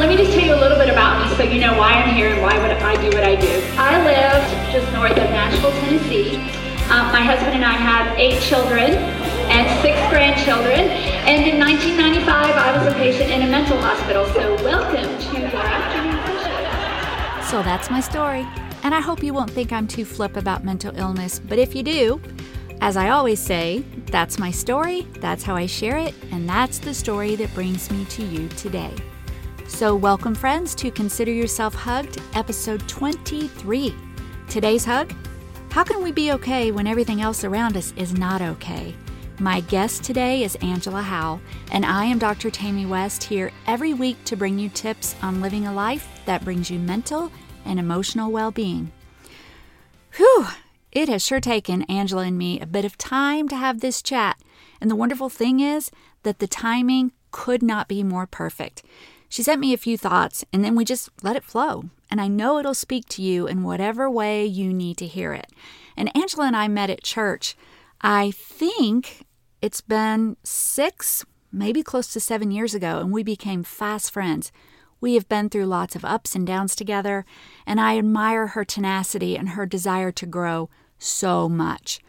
Let me just tell you a little bit about me so you know why I'm here and why would I do what I do. I live just north of Nashville, Tennessee. My husband and I have 8 children and 6 grandchildren. And in 1995, I was a patient in a mental hospital. So welcome to your afternoon session. So that's my story. And I hope you won't think I'm too flip about mental illness. But if you do, as I always say, that's my story, that's how I share it, and that's the story that brings me to you today. So welcome, friends, to Consider Yourself Hugged, episode 23. Today's hug, how can we be okay when everything else around us is not okay? My guest today is Angela Howell, and I am Dr. Tammy West, here every week to bring you tips on living a life that brings you mental and emotional well-being. Whew! It has sure taken Angela and me a bit of time to have this chat, and the wonderful thing is that the timing could not be more perfect. She sent me a few thoughts, and then we just let it flow. And I know it'll speak to you in whatever way you need to hear it. And Angela and I met at church. I think it's been 6, maybe close to 7 years ago, and we became fast friends. We have been through lots of ups and downs together, and I admire her tenacity and her desire to grow so much.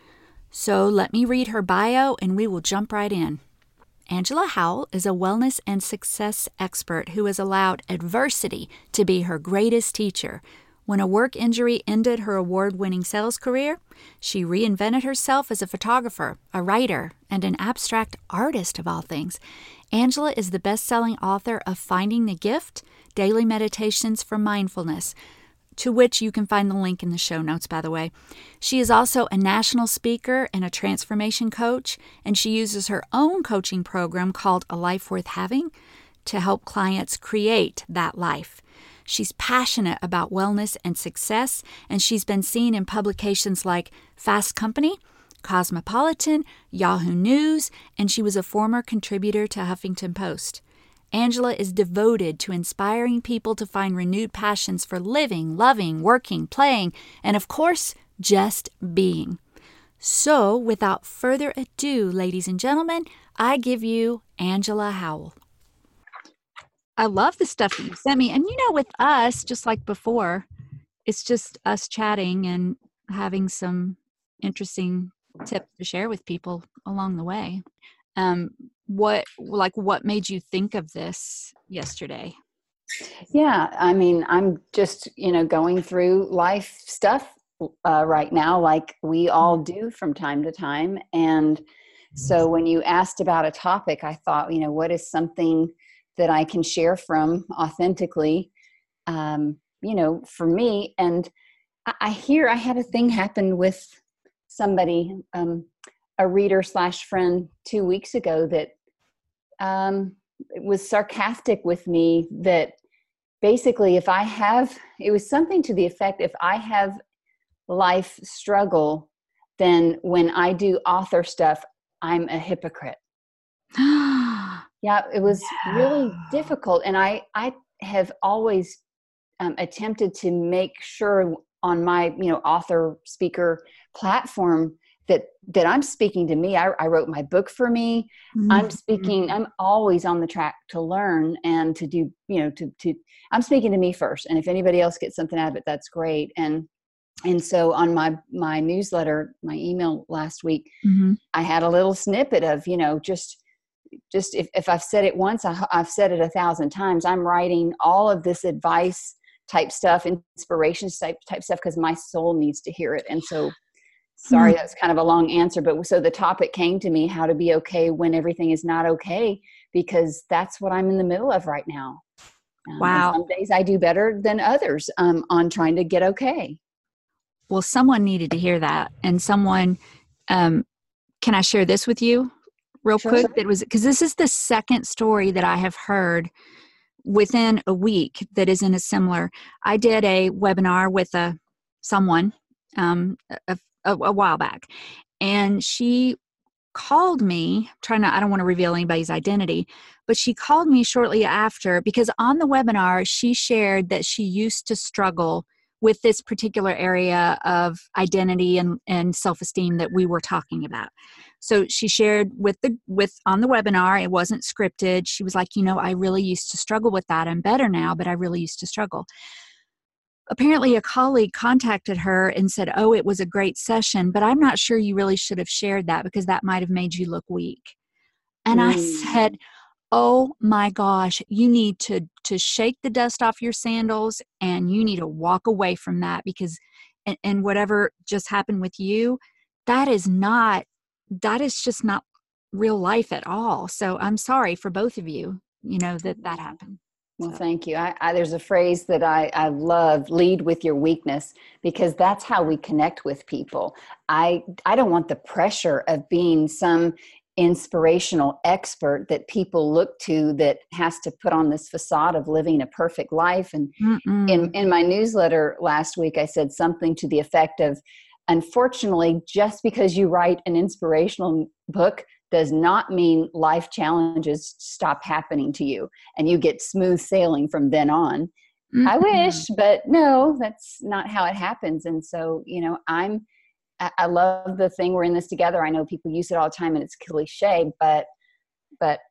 So let me read her bio, and we will jump right in. Angela Howell is a wellness and success expert who has allowed adversity to be her greatest teacher. When a work injury ended her award-winning sales career, she reinvented herself as a photographer, a writer, and an abstract artist of all things. Angela is the best-selling author of Finding the Gift: Daily Meditations for Mindfulness, to which you can find the link in the show notes, by the way. She is also a national speaker and a transformation coach, and she uses her own coaching program called A Life Worth Having to help clients create that life. She's passionate about wellness and success, and she's been seen in publications like Fast Company, Cosmopolitan, Yahoo News, and she was a former contributor to Huffington Post. Angela is devoted to inspiring people to find renewed passions for living, loving, working, playing, and of course, just being. So, without further ado, ladies and gentlemen, I give you Angela Howell. I love the stuff that you sent me. And you know, with us, just like before, it's just us chatting and having some interesting tips to share with people along the way. What made you think of this yesterday? Yeah, I mean, I'm just, going through life stuff right now, like we all do from time to time. And so when you asked about a topic, I thought, what is something that I can share from authentically, for me? And I had a thing happen with somebody, a reader / friend 2 weeks ago that was sarcastic with me, that basically it was something to the effect, if I have life struggle, then when I do author stuff, I'm a hypocrite. Yeah, it was really difficult. And I have always attempted to make sure on my, author speaker platform that I'm speaking to me. I wrote my book for me. Mm-hmm. I'm always on the track to learn and to do, I'm speaking to me first. And if anybody else gets something out of it, that's great. And so on my newsletter, my email last week, mm-hmm. I had a little snippet of, just if I've said it once, I've said it 1,000 times. I'm writing all of this advice type stuff, inspiration type stuff, because my soul needs to hear it. And so, sorry, that's kind of a long answer, but so the topic came to me, how to be okay when everything is not okay, because that's what I'm in the middle of right now. Wow. Some days I do better than others on trying to get okay. Well, someone needed to hear that. And someone, can I share this with you real quick? Sure. That was, because this is the second story that I have heard within a week that isn't as similar. I did a webinar with someone, a while back, and she called me I don't want to reveal anybody's identity, but she called me shortly after, because on the webinar she shared that she used to struggle with this particular area of identity and self-esteem that we were talking about. So she shared on the webinar, it wasn't scripted. She was like, I really used to struggle with that. I'm better now, but I really used to struggle. Apparently a colleague contacted her and said, oh, it was a great session, but I'm not sure you really should have shared that because that might have made you look weak. And I said, oh my gosh, you need to shake the dust off your sandals and you need to walk away from that because, and whatever just happened with you, that is just not real life at all. So I'm sorry for both of you, that happened. Well, thank you. There's a phrase that I love, lead with your weakness, because that's how we connect with people. I don't want the pressure of being some inspirational expert that people look to that has to put on this facade of living a perfect life. And in my newsletter last week, I said something to the effect of, unfortunately, just because you write an inspirational book does not mean life challenges stop happening to you and you get smooth sailing from then on. Mm-hmm. I wish, but no, that's not how it happens. And so, I love the thing, we're in this together. I know people use it all the time and it's cliche, but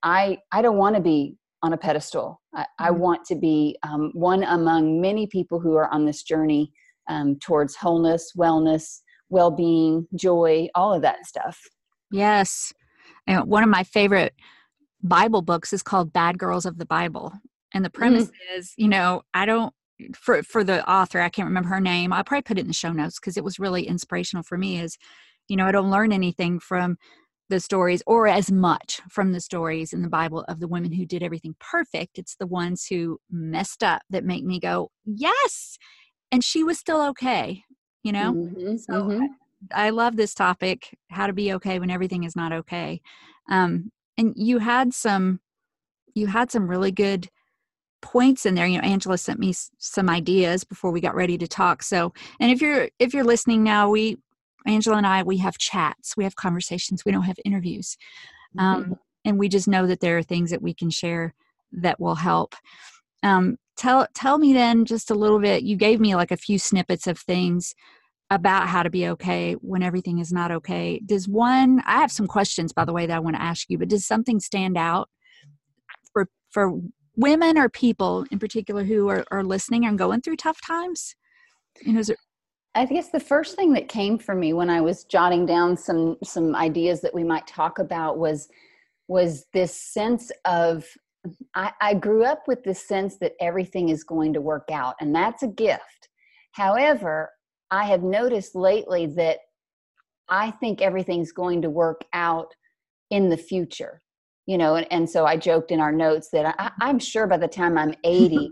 I don't want to be on a pedestal. I want to be one among many people who are on this journey towards wholeness, wellness, well-being, joy, all of that stuff. Yes. One of my favorite Bible books is called Bad Girls of the Bible. And the premise is, for the author, I can't remember her name. I'll probably put it in the show notes because it was really inspirational for me is, I don't learn anything from the stories or as much from the stories in the Bible of the women who did everything perfect. It's the ones who messed up that make me go, yes. And she was still okay, I love this topic, how to be okay when everything is not okay. And you had some really good points in there. Angela sent me some ideas before we got ready to talk. So, and if you're listening now, Angela and I, we have chats, we have conversations, we don't have interviews. And we just know that there are things that we can share that will help. Tell me then just a little bit, you gave me like a few snippets of things about how to be okay when everything is not okay. I have some questions, by the way, that I want to ask you, but does something stand out for women or people in particular who are listening and going through tough times? I guess the first thing that came for me when I was jotting down some ideas that we might talk about was this sense of, I grew up with this sense that everything is going to work out, and that's a gift. However, I have noticed lately that I think everything's going to work out in the future, and so I joked in our notes that I'm sure by the time I'm 80,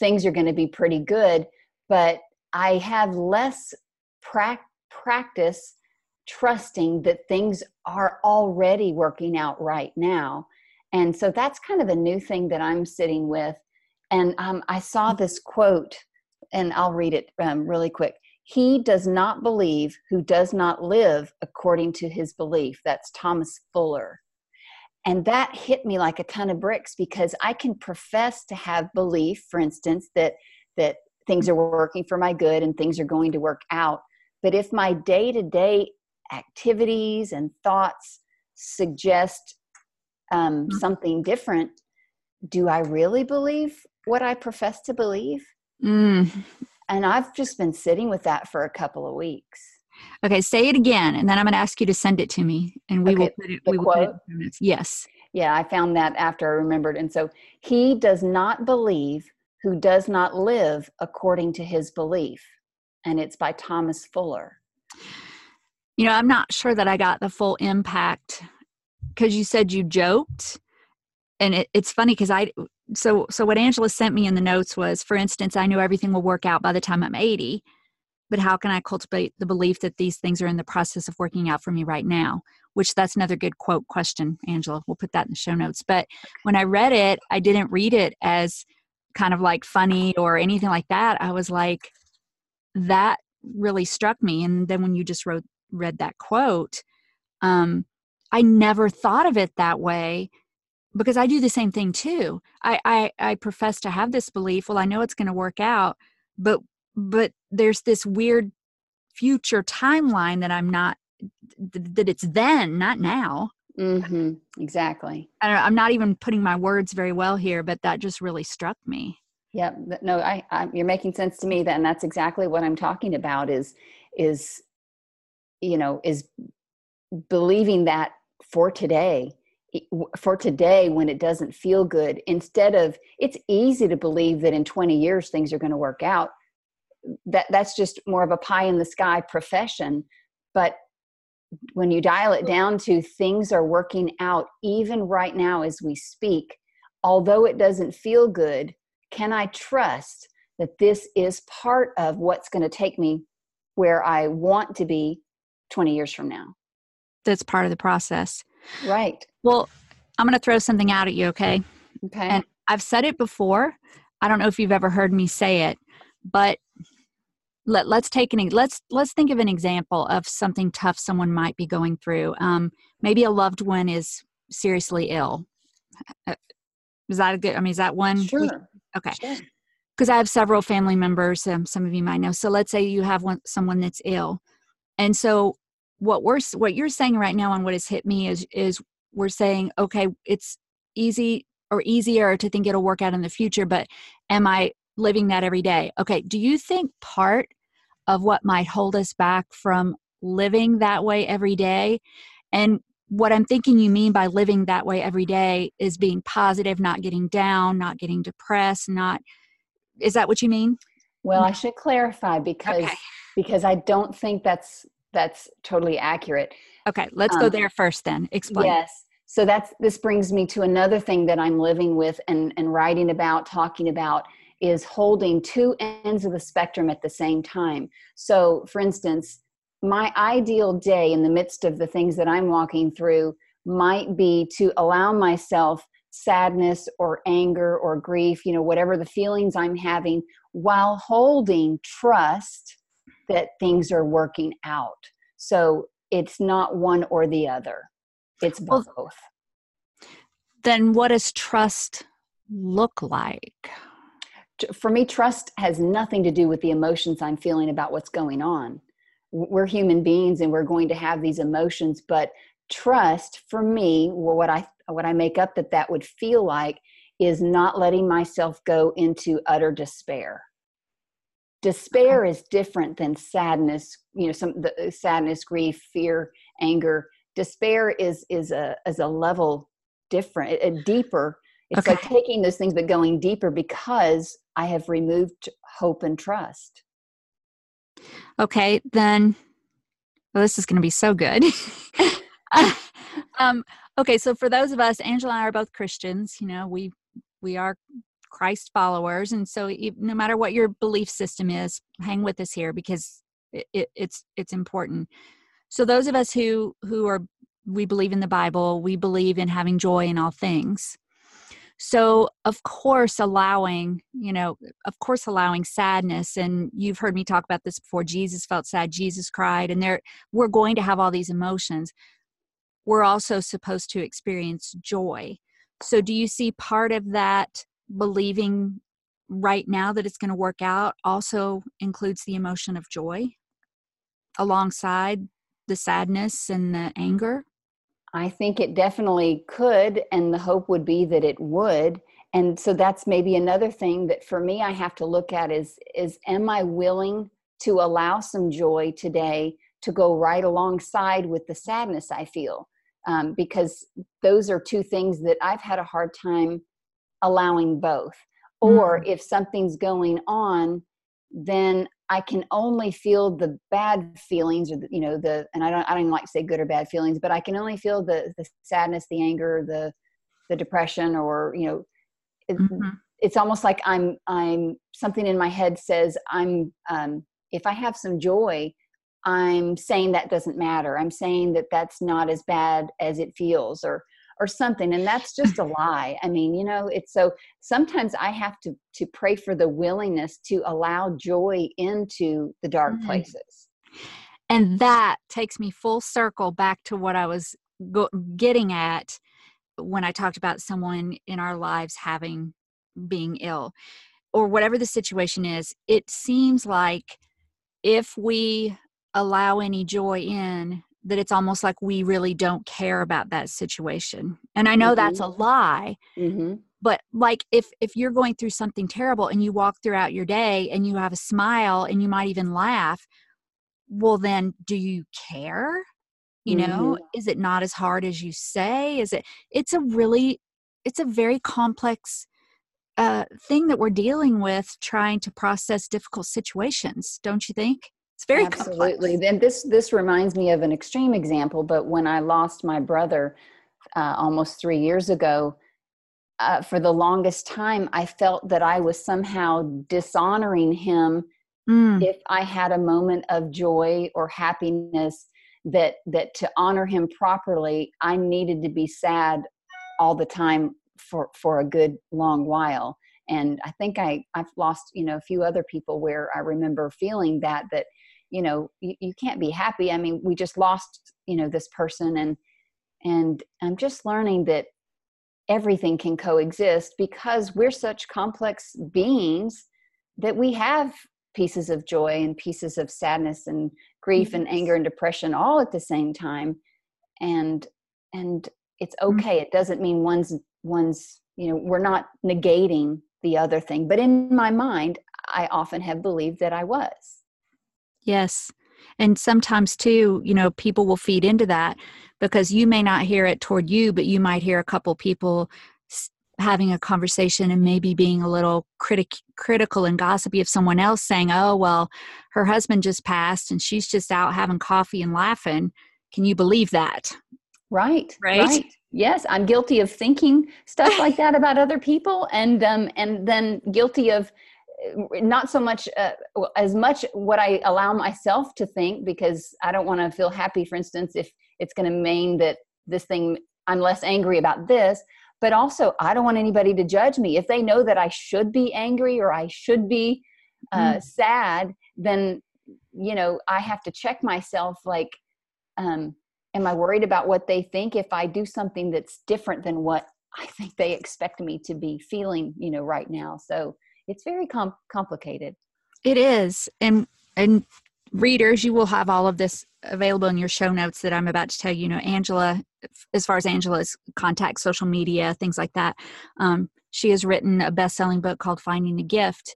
things are going to be pretty good, but I have less practice trusting that things are already working out right now. And so that's kind of a new thing that I'm sitting with. And I saw this quote, and I'll read it really quick. He does not believe who does not live according to his belief. That's Thomas Fuller. And that hit me like a ton of bricks, because I can profess to have belief, for instance, that things are working for my good and things are going to work out. But if my day-to-day activities and thoughts suggest something different, do I really believe what I profess to believe? And I've just been sitting with that for a couple of weeks. Okay, say it again, and then I'm going to ask you to send it to me, and we will put it. We will put it in minutes. Yes. Yeah, I found that after I remembered. And so, he does not believe who does not live according to his belief, and it's by Thomas Fuller. I'm not sure that I got the full impact because you said you joked, and it's funny because So what Angela sent me in the notes was, for instance, I knew everything will work out by the time I'm 80, but how can I cultivate the belief that these things are in the process of working out for me right now? Which that's another good quote question, Angela. We'll put that in the show notes. But when I read it, I didn't read it as kind of like funny or anything like that. I was like, that really struck me. And then when you just read that quote, I never thought of it that way. Because I do the same thing too. I profess to have this belief. Well, I know it's going to work out, but there's this weird future timeline that I'm not that it's then, not now. Mm-hmm. Exactly. I don't know, I'm not even putting my words very well here, but that just really struck me. Yeah. No, you're making sense to me. Then that's exactly what I'm talking about is believing that for today, when it doesn't feel good, instead of, it's easy to believe that in 20 years, things are going to work out. That's just more of a pie in the sky profession. But when you dial it down to, things are working out even right now as we speak, although it doesn't feel good, can I trust that this is part of what's going to take me where I want to be 20 years from now? That's part of the process. Right. Well, I'm going to throw something out at you, okay? Okay. And I've said it before. I don't know if you've ever heard me say it, but let's think of an example of something tough someone might be going through. Maybe a loved one is seriously ill. Is that is that one? Sure. Okay. Because I have several family members, some of you might know. So let's say you have someone that's ill. And so what you're saying right now and what has hit me is we're saying, okay, it's easy or easier to think it'll work out in the future, but am I living that every day? Okay. Do you think part of what might hold us back from living that way every day, and what I'm thinking you mean by living that way every day is being positive, not getting down, not getting depressed, is that what you mean? Well, no. I should clarify because I don't think that's totally accurate. Okay. Let's go there first then. Explain. Yes. So this brings me to another thing that I'm living with and writing about, talking about, is holding two ends of the spectrum at the same time. So for instance, my ideal day in the midst of the things that I'm walking through might be to allow myself sadness or anger or grief, whatever the feelings I'm having, while holding trust that things are working out. So it's not one or the other. It's both. Well, then what does trust look like? For me, trust has nothing to do with the emotions I'm feeling about what's going on. We're human beings and we're going to have these emotions, but trust for me, what I make up that would feel like, is not letting myself go into utter despair. Despair is different than sadness, sadness, grief, fear, anger. Despair is a level different, deeper. It's like taking those things, but going deeper, because I have removed hope and trust. Okay, then, well, this is going to be so good. Okay, so for those of us, Angela and I are both Christians. We are Christ followers, and so no matter what your belief system is, hang with us here because it's important. So those of us who believe in the Bible, we believe in having joy in all things. So of course allowing sadness, and you've heard me talk about this before, Jesus felt sad, Jesus cried, and we're going to have all these emotions. We're also supposed to experience joy. So do you see part of that believing right now that it's going to work out also includes the emotion of joy alongside the sadness and the anger? I think it definitely could, and the hope would be that it would. And so that's maybe another thing that for me I have to look at is am I willing to allow some joy today to go right alongside with the sadness I feel? Because those are two things that I've had a hard time allowing both. Or if something's going on, then I can only feel the bad feelings, or and I don't even like to say good or bad feelings, but I can only feel the sadness, the anger, the depression, or it's almost like I'm something in my head says if I have some joy, I'm saying that doesn't matter. I'm saying that that's not as bad as it feels, or something. And that's just a lie. I mean, it's so sometimes I have to pray for the willingness to allow joy into the dark places. And that takes me full circle back to what I was getting at when I talked about someone in our lives being ill or whatever the situation is. It seems like if we allow any joy in, that it's almost like we really don't care about that situation. And I know that's a lie, but like if you're going through something terrible and you walk throughout your day and you have a smile and you might even laugh, well, then do you care? You know, is it not as hard as you say? Is it, it's a very complex thing that we're dealing with, trying to process difficult situations. Don't you think? It's very Absolutely. Complex. And this reminds me of an extreme example, but when I lost my brother almost 3 years ago, for the longest time, I felt that I was somehow dishonoring him if I had a moment of joy or happiness. That to honor him properly, I needed to be sad all the time for a good long while. And I think I've lost, a few other people where I remember feeling that, you can't be happy. I mean, we just lost, this person, and I'm just learning that everything can coexist because we're such complex beings that we have pieces of joy and pieces of sadness and grief and anger and depression all at the same time. And it's okay. It doesn't mean one's, we're not negating the other thing, but in my mind, I often have believed that I was. Yes. And sometimes too, people will feed into that because you may not hear it toward you, but you might hear a couple people having a conversation and maybe being a little critical and gossipy of someone else, saying, oh, well, her husband just passed and she's just out having coffee and laughing. Can you believe that? Right. Yes. I'm guilty of thinking stuff like that about other people. And then guilty of not so much as much what I allow myself to think, because I don't want to feel happy, for instance, if it's going to mean that this thing, I'm less angry about this. But also, I don't want anybody to judge me. If they know that I should be angry or I should be sad, then, I have to check myself, like, am I worried about what they think if I do something that's different than what I think they expect me to be feeling, right now? So it's very complicated. It is. And readers, you will have all of this available in your show notes that I'm about to tell you. Angela, as far as Angela's contact, social media, things like that, she has written a best-selling book called Finding the Gift.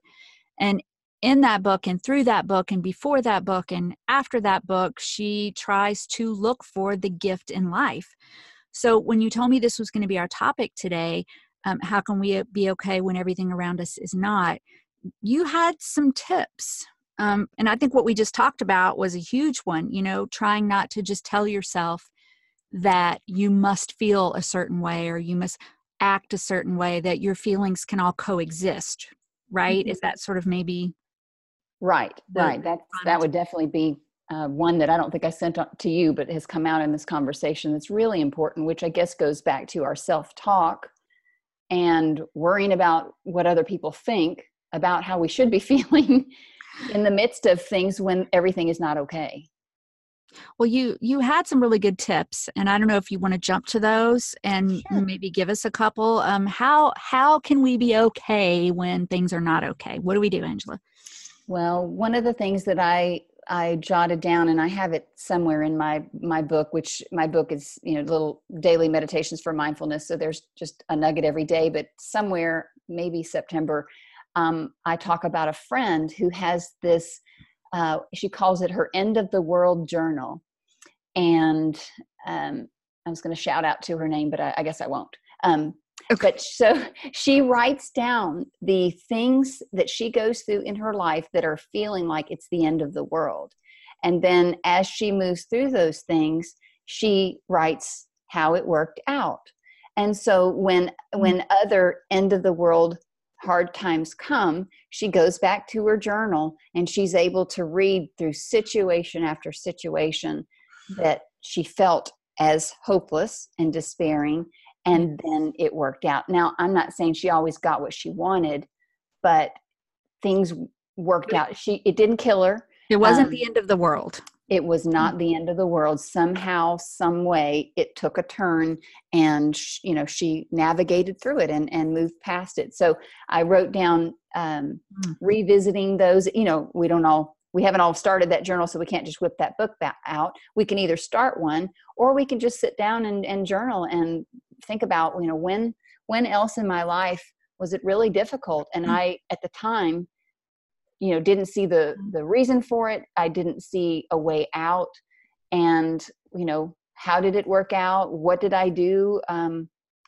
And in that book and through that book and before that book and after that book, she tries to look for the gift in life. So when you told me this was going to be our topic today, how can we be okay when everything around us is not, you had some tips. And I think what we just talked about was a huge one, trying not to just tell yourself that you must feel a certain way or you must act a certain way, that your feelings can all coexist, right? Is that sort of maybe? Right. That would definitely be one that I don't think I sent to you, but has come out in this conversation that's really important, which I guess goes back to our self-talk and worrying about what other people think about how we should be feeling in the midst of things when everything is not okay. Well, you had some really good tips, and I don't know if you want to jump to those and maybe give us a couple. How can we be okay when things are not okay? What do we do, Angela? Well, one of the things that I jotted down, and I have it somewhere in my book, which my book is, little daily meditations for mindfulness. So there's just a nugget every day, but somewhere maybe September, I talk about a friend who has this, she calls it her end of the world journal. And I was going to shout out to her name, but I guess I won't. Okay. But so she writes down the things that she goes through in her life that are feeling like it's the end of the world. And then as she moves through those things, she writes how it worked out. And so when other end of the world hard times come, she goes back to her journal and she's able to read through situation after situation that she felt as hopeless and despairing, and then it worked out. Now, I'm not saying she always got what she wanted, but things worked out. It didn't kill her. It wasn't the end of the world. It was not the end of the world. Somehow, some way, it took a turn, and she navigated through it and moved past it. So I wrote down revisiting those. We don't all We haven't all started that journal, so we can't just whip that book out. We can either start one, or we can just sit down and journal and think about, you know, when else in my life was it really difficult? And I, at the time, you know, didn't see the reason for it. I didn't see a way out. And, you know, how did it work out? What did I do? You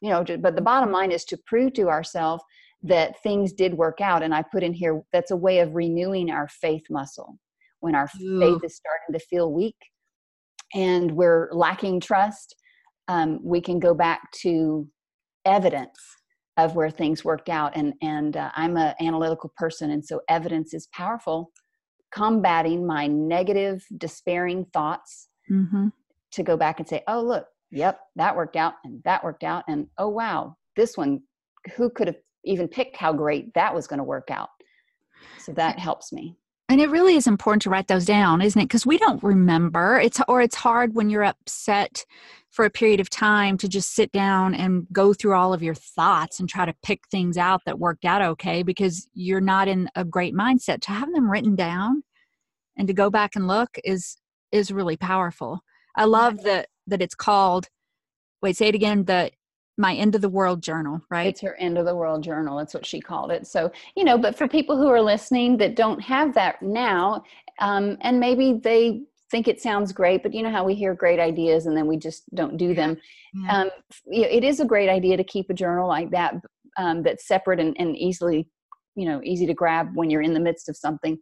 know, but the bottom line is to prove to ourselves that things did work out. And I put in here, that's a way of renewing our faith muscle. When our faith is starting to feel weak and we're lacking trust, we can go back to evidence of where things worked out. And I'm an analytical person. And so evidence is powerful, combating my negative, despairing thoughts to go back and say, oh, look, yep, that worked out and that worked out. And oh, wow, this one, who could have even picked how great that was going to work out? So that helps me. And it really is important to write those down, isn't it? Because we don't remember. It's hard when you're upset for a period of time to just sit down and go through all of your thoughts and try to pick things out that worked out okay, because you're not in a great mindset. To have them written down and to go back and look is really powerful. I love that it's called, wait, say it again, my end of the world journal, right? It's her end of the world journal. That's what she called it. So, you know, but for people who are listening that don't have that now, and maybe they think it sounds great, but you know how we hear great ideas and then we just don't do them. Yeah. It is a great idea to keep a journal like that, that's separate and easily, you know, easy to grab when you're in the midst of something.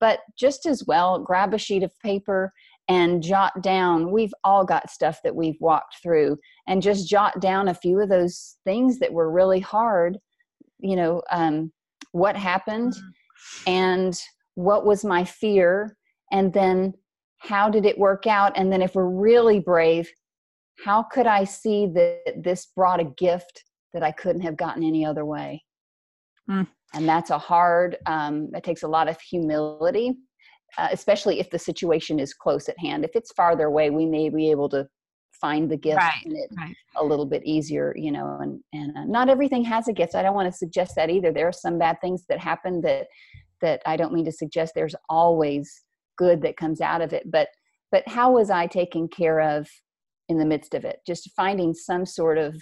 But just as well, grab a sheet of paper and jot down. We've all got stuff that we've walked through, and just jot down a few of those things that were really hard. You know, what happened and what was my fear, and then how did it work out? And then if we're really brave, how could I see that this brought a gift that I couldn't have gotten any other way? And that's a hard, it takes a lot of humility. Especially if the situation is close at hand. If it's farther away, we may be able to find the gift in it a little bit easier, you know, and not everything has a gift. I don't want to suggest that either. There are some bad things that happen that I don't mean to suggest. There's always good that comes out of it, but how was I taken care of in the midst of it? Just finding some sort of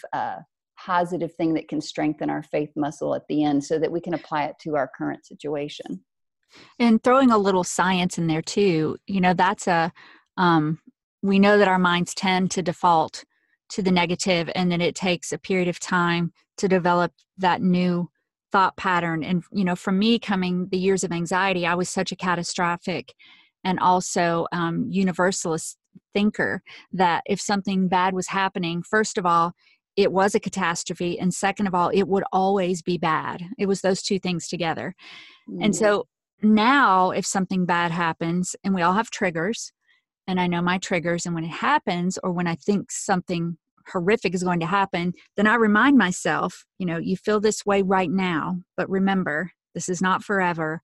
positive thing that can strengthen our faith muscle at the end so that we can apply it to our current situation. And throwing a little science in there too, you know, that's we know that our minds tend to default to the negative, and then it takes a period of time to develop that new thought pattern. And, you know, for me, coming the years of anxiety, I was such a catastrophic and also universalist thinker that if something bad was happening, first of all, it was a catastrophe. And second of all, it would always be bad. It was those two things together. Mm-hmm. And so now, if something bad happens, and we all have triggers, and I know my triggers, and when it happens, or when I think something horrific is going to happen, then I remind myself, you know, you feel this way right now, but remember, this is not forever,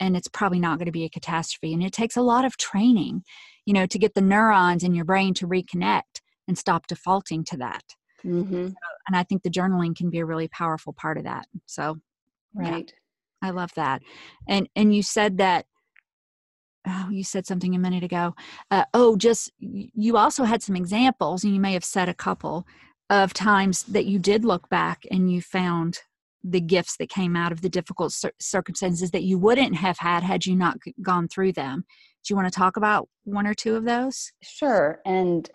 and it's probably not going to be a catastrophe. And it takes a lot of training, you know, to get the neurons in your brain to reconnect and stop defaulting to that. Mm-hmm. So, and I think the journaling can be a really powerful part of that. So, right. Yeah. I love that. And you said that, you said something a minute ago. You also had some examples, and you may have said a couple of times that you did look back and you found the gifts that came out of the difficult circumstances that you wouldn't have had you not gone through them. Do you want to talk about one or two of those? Sure. And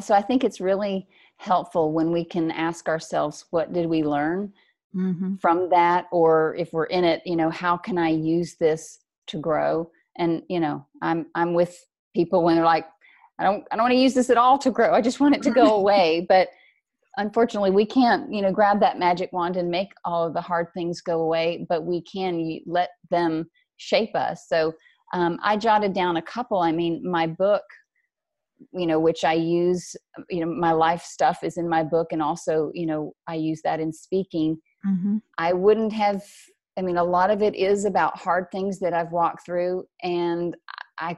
so I think it's really helpful when we can ask ourselves, what did we learn from that? Or if we're in it, you know, how can I use this to grow? And, you know, I'm with people when they're like, I don't want to use this at all to grow. I just want it to go away. But unfortunately, we can't, you know, grab that magic wand and make all of the hard things go away, but we can let them shape us. So I jotted down a couple. I mean, my book, you know, which I use, you know, my life stuff is in my book. And also, you know, I use that in speaking. Mm-hmm. A lot of it is about hard things that I've walked through, and I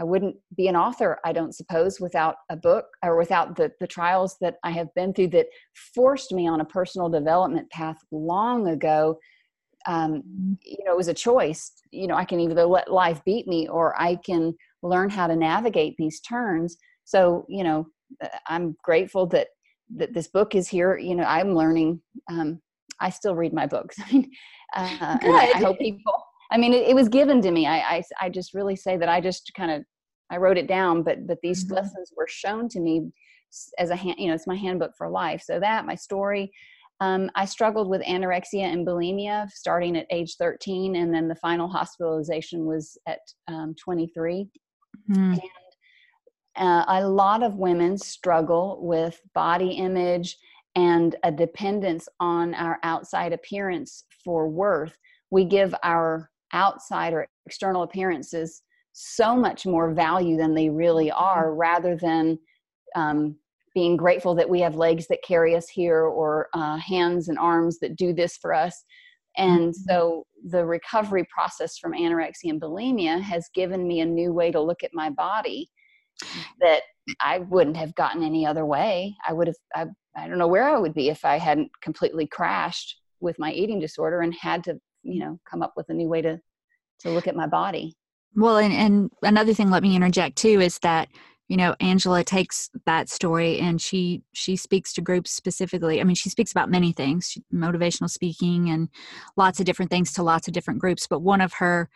wouldn't be an author, I don't suppose, without a book or without the trials that I have been through that forced me on a personal development path long ago you know, it was a choice. You know, I can either let life beat me or I can learn how to navigate these turns. So, you know, I'm grateful that, this book is here. You know, I'm learning. I still read my books. I mean, and I hope people, I mean, it was given to me. I just really say that I just kind of, I wrote it down, but these lessons were shown to me as a hand, you know, it's my handbook for life. So that, my story, I struggled with anorexia and bulimia starting at age 13. And then the final hospitalization was at 23. Mm-hmm. And a lot of women struggle with body image and a dependence on our outside appearance for worth. We give our outside or external appearances so much more value than they really are, rather than being grateful that we have legs that carry us here or hands and arms that do this for us. And so the recovery process from anorexia and bulimia has given me a new way to look at my body that I wouldn't have gotten any other way. I would have, I don't know where I would be if I hadn't completely crashed with my eating disorder and had to, you know, come up with a new way to look at my body. Well, and another thing, let me interject too, is that, you know, Angela takes that story and she speaks to groups specifically. I mean, she speaks about many things, motivational speaking and lots of different things to lots of different groups. But one of her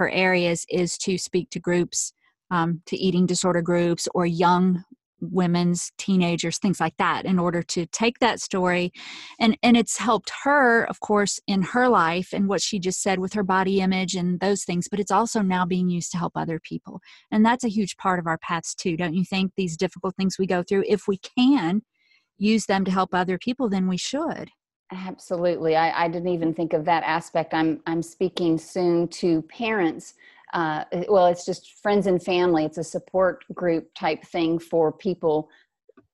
areas is to speak to groups, to eating disorder groups or young women's, teenagers, things like that, in order to take that story. And it's helped her, of course, in her life and what she just said with her body image and those things, but it's also now being used to help other people. And that's a huge part of our paths too. Don't you think? These difficult things we go through, if we can use them to help other people, then we should. Absolutely. I didn't even think of that aspect. I'm speaking soon to parents. Well, it's just friends and family. It's a support group type thing for people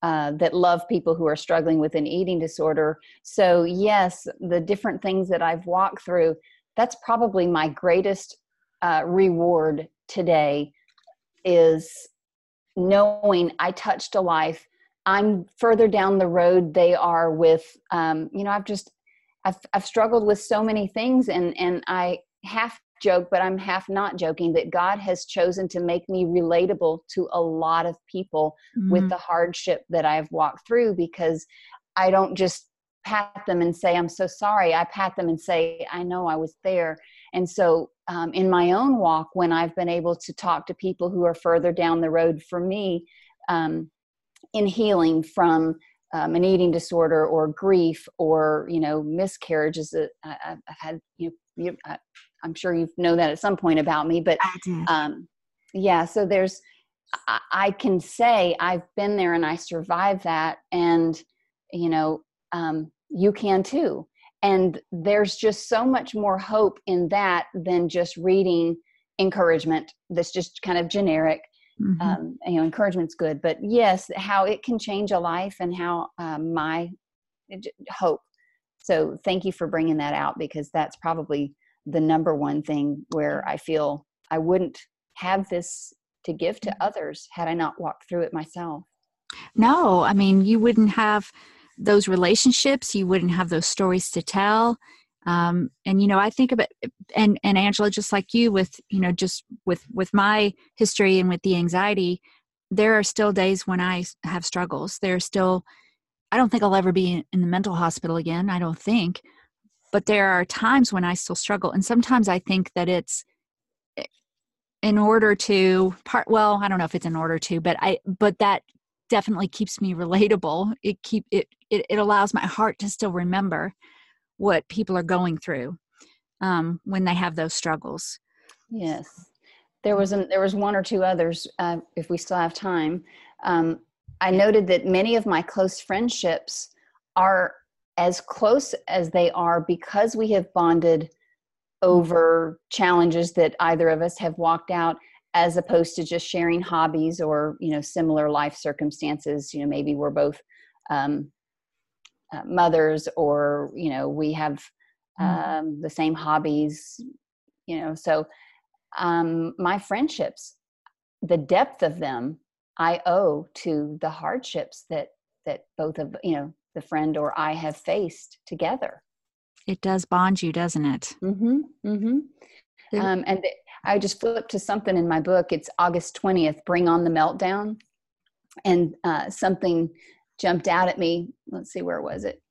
that love people who are struggling with an eating disorder. So yes, the different things that I've walked through, that's probably my greatest reward today, is knowing I touched a life. I'm further down the road they are with, you know, I've struggled with so many things, and I have joke, but I'm half not joking, that God has chosen to make me relatable to a lot of people with the hardship that I've walked through, because I don't just pat them and say, I'm so sorry. I pat them and say, I know I was there. And so in my own walk, when I've been able to talk to people who are further down the road for me in healing from an eating disorder or grief or, you know, miscarriages that I've had, I'm sure you know that at some point about me, but yeah, so there's, I can say I've been there and I survived that, and, you know, you can too. And there's just so much more hope in that than just reading encouragement that's just kind of generic. You know, encouragement's good, but yes, how it can change a life and how my hope. So thank you for bringing that out, because that's probably the number one thing where I feel I wouldn't have this to give to others had I not walked through it myself. No, I mean, you wouldn't have those relationships. You wouldn't have those stories to tell. And, you know, I think about, and Angela, just like you with, you know, just with my history and with the anxiety, there are still days when I have struggles. There are still, I don't think I'll ever be in the mental hospital again. I don't think. But there are times when I still struggle. And sometimes I think that it's in order to part, well, I don't know if it's in order to, but that definitely keeps me relatable. It allows my heart to still remember what people are going through when they have those struggles. Yes. There was one or two others, if we still have time. I noted that many of my close friendships are as close as they are because we have bonded over challenges that either of us have walked out, as opposed to just sharing hobbies or, you know, similar life circumstances. You know, maybe we're both mothers, or, you know, we have the same hobbies, you know. So my friendships, the depth of them, I owe to the hardships that both of, you know, the friend or I have faced together. It does bond you, doesn't it? Mm-hmm. Mm-hmm. And I just flipped to something in my book. It's August 20th, Bring on the Meltdown. And something jumped out at me. Let's see, where was it?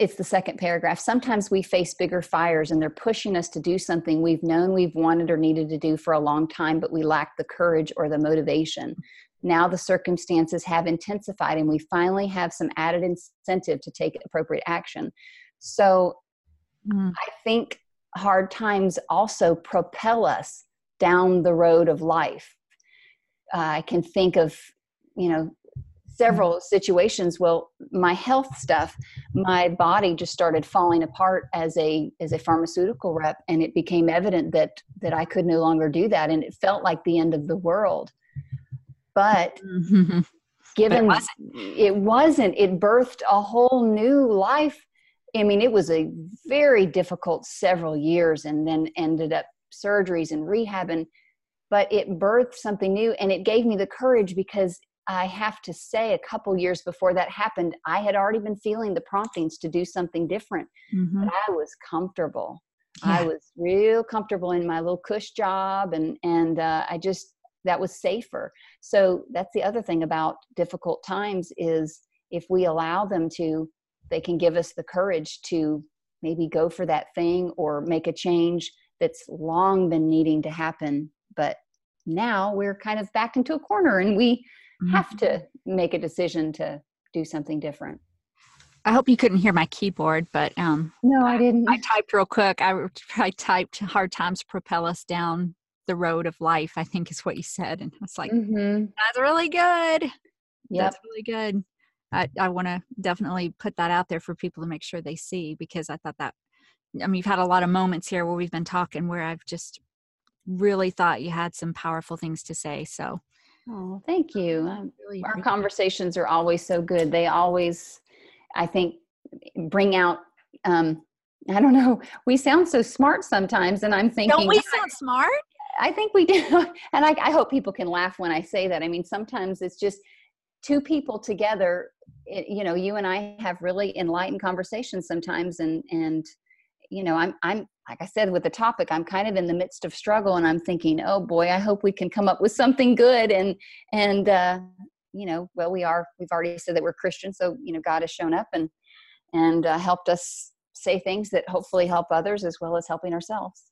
It's the second paragraph. Sometimes we face bigger fires and they're pushing us to do something we've known we've wanted or needed to do for a long time, but we lack the courage or the motivation. Now the circumstances have intensified and we finally have some added incentive to take appropriate action. So I think hard times also propel us down the road of life. I can think of, you know, several situations. Well, my health stuff, my body just started falling apart as a pharmaceutical rep, and it became evident that I could no longer do that, and it felt like the end of the world. But given but it wasn't, it birthed a whole new life. I mean, it was a very difficult several years, and then ended up surgeries and rehab, but it birthed something new, and it gave me the courage, because I have to say, a couple years before that happened, I had already been feeling the promptings to do something different. Mm-hmm. But I was comfortable. Yeah. I was real comfortable in my little cush job, and that was safer. So that's the other thing about difficult times, is if we allow them to, they can give us the courage to maybe go for that thing or make a change that's long been needing to happen. But now we're kind of backed into a corner, and we have to make a decision to do something different. I hope you couldn't hear my keyboard, but no, I didn't. I typed real quick. I typed hard times propel us down the road of life, I think is what you said. And I was like, that's really good. Yep. That's really good. I want to definitely put that out there for people to make sure they see, because I thought that, I mean, you've had a lot of moments here where we've been talking where I've just really thought you had some powerful things to say. So. Oh, thank you. Our conversations are always so good. They always, I think, bring out, I don't know, we sound so smart sometimes, and I'm thinking. Don't we sound smart? I think we do. And I hope people can laugh when I say that. I mean, sometimes it's just two people together, you know, you and I have really enlightened conversations sometimes. And you know, I'm like I said, with the topic, I'm kind of in the midst of struggle, and I'm thinking, oh boy, I hope we can come up with something good. And you know, well, we've already said that we're Christian. So, you know, God has shown up and helped us say things that hopefully help others as well as helping ourselves.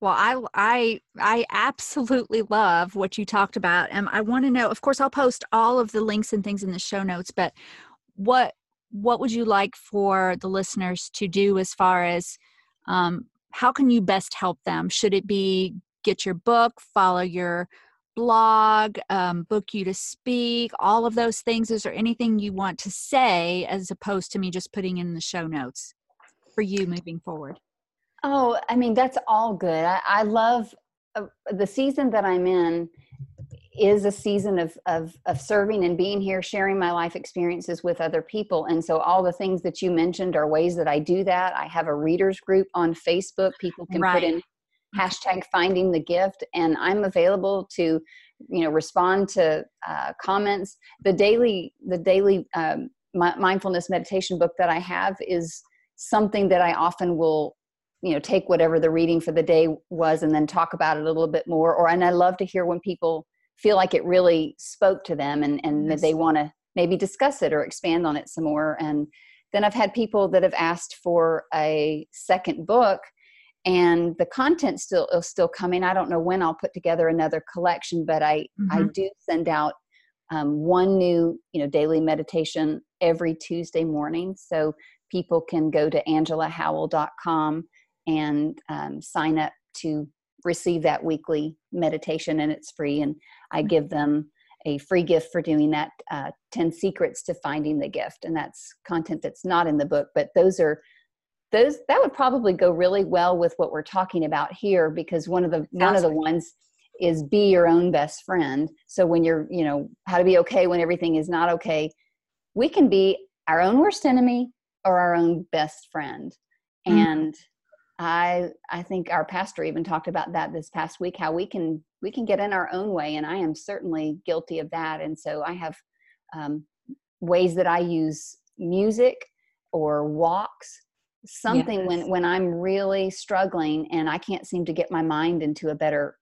Well, I absolutely love what you talked about. And I want to know, of course, I'll post all of the links and things in the show notes, but what would you like for the listeners to do as far as how can you best help them? Should it be get your book, follow your blog, book you to speak, all of those things? Is there anything you want to say as opposed to me just putting in the show notes for you moving forward? Oh, I mean, that's all good. I love the season that I'm in is a season of serving and being here, sharing my life experiences with other people. And so all the things that you mentioned are ways that I do that. I have a readers group on Facebook. People can put in hashtag Finding the Gift, and I'm available to, you know, respond to comments. The daily mindfulness meditation book that I have is something that I often will, you know, take whatever the reading for the day was and then talk about it a little bit more. And I love to hear when people feel like it really spoke to them and that they want to maybe discuss it or expand on it some more. And then I've had people that have asked for a second book, and the content is still coming. I don't know when I'll put together another collection, but I do send out one new, you know, daily meditation every Tuesday morning. So people can go to AngelaHowell.com and sign up to receive that weekly meditation, and it's free. And I give them a free gift for doing that, 10 secrets to finding the gift. And that's content that's not in the book, but that would probably go really well with what we're talking about here, because one of the ones is be your own best friend. So when you're, you know, how to be okay when everything is not okay, we can be our own worst enemy or our own best friend. Mm-hmm. And I think our pastor even talked about that this past week, how we can get in our own way. And I am certainly guilty of that. And so I have ways that I use music or walks, something. Yes. when I'm really struggling and I can't seem to get my mind into a better,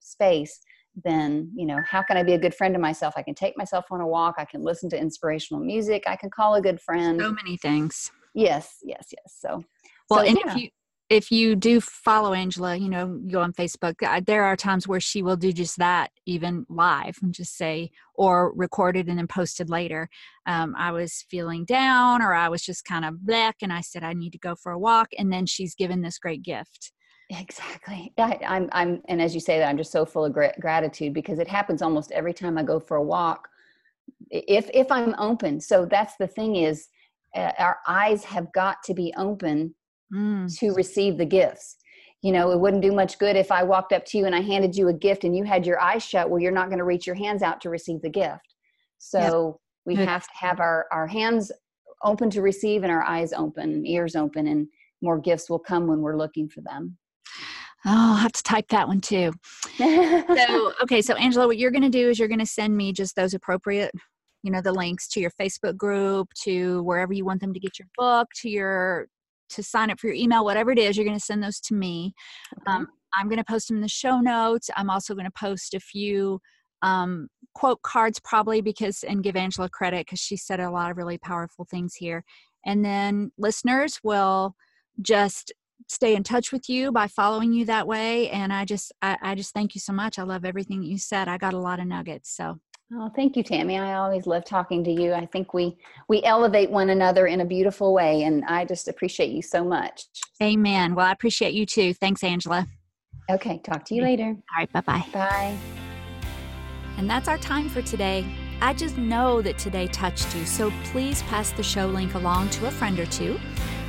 space, then, how can I be a good friend to myself? I can take myself on a walk. I can listen to inspirational music. I can call a good friend. So many things. Yes. So, if you do follow Angela, go on Facebook, there are times where she will do just that, even live, and just say, or recorded and then posted later. I was feeling down, or I was just kind of black, and I said, I need to go for a walk. And then she's given this great gift. Exactly. I'm, and as you say that, I'm just so full of gratitude, because it happens almost every time I go for a walk, if I'm open. So that's the thing is, our eyes have got to be open to receive the gifts. It wouldn't do much good if I walked up to you and I handed you a gift and you had your eyes shut. Well, you're not going to reach your hands out to receive the gift. So we have to have our hands open to receive, and our eyes open, ears open, and more gifts will come when we're looking for them. Oh, I'll have to type that one too. So Angela, what you're going to do is you're going to send me just those appropriate, the links to your Facebook group, to wherever you want them to get your book, to sign up for your email, whatever it is, you're going to send those to me. Okay. I'm going to post them in the show notes. I'm also going to post a few quote cards and give Angela credit, because she said a lot of really powerful things here. And then listeners will just stay in touch with you by following you that way. And I just thank you so much. I love everything that you said. I got a lot of nuggets. So. Oh, thank you, Tammy. I always love talking to you. I think we elevate one another in a beautiful way, and I just appreciate you so much. Amen. Well, I appreciate you too. Thanks, Angela. Okay. Talk to you later. All right. Bye-bye. Bye. And that's our time for today. I just know that today touched you, so please pass the show link along to a friend or two.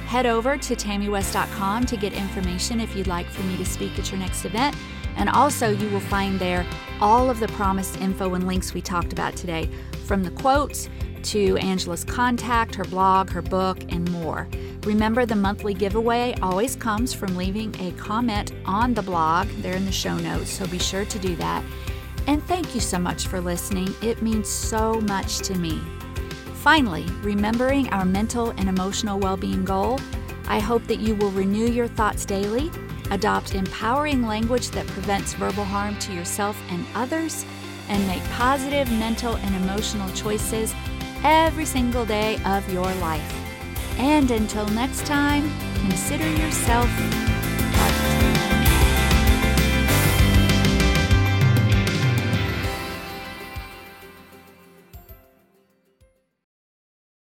Head over to TammyWest.com to get information if you'd like for me to speak at your next event. And also you will find there all of the promised info and links we talked about today, from the quotes to Angela's contact, her blog, her book, and more. Remember, the monthly giveaway always comes from leaving a comment on the blog. They're in the show notes, so be sure to do that. And thank you so much for listening. It means so much to me. Finally, remembering our mental and emotional well-being goal, I hope that you will renew your thoughts daily, adopt empowering language that prevents verbal harm to yourself and others, and make positive mental and emotional choices every single day of your life. And until next time, consider yourself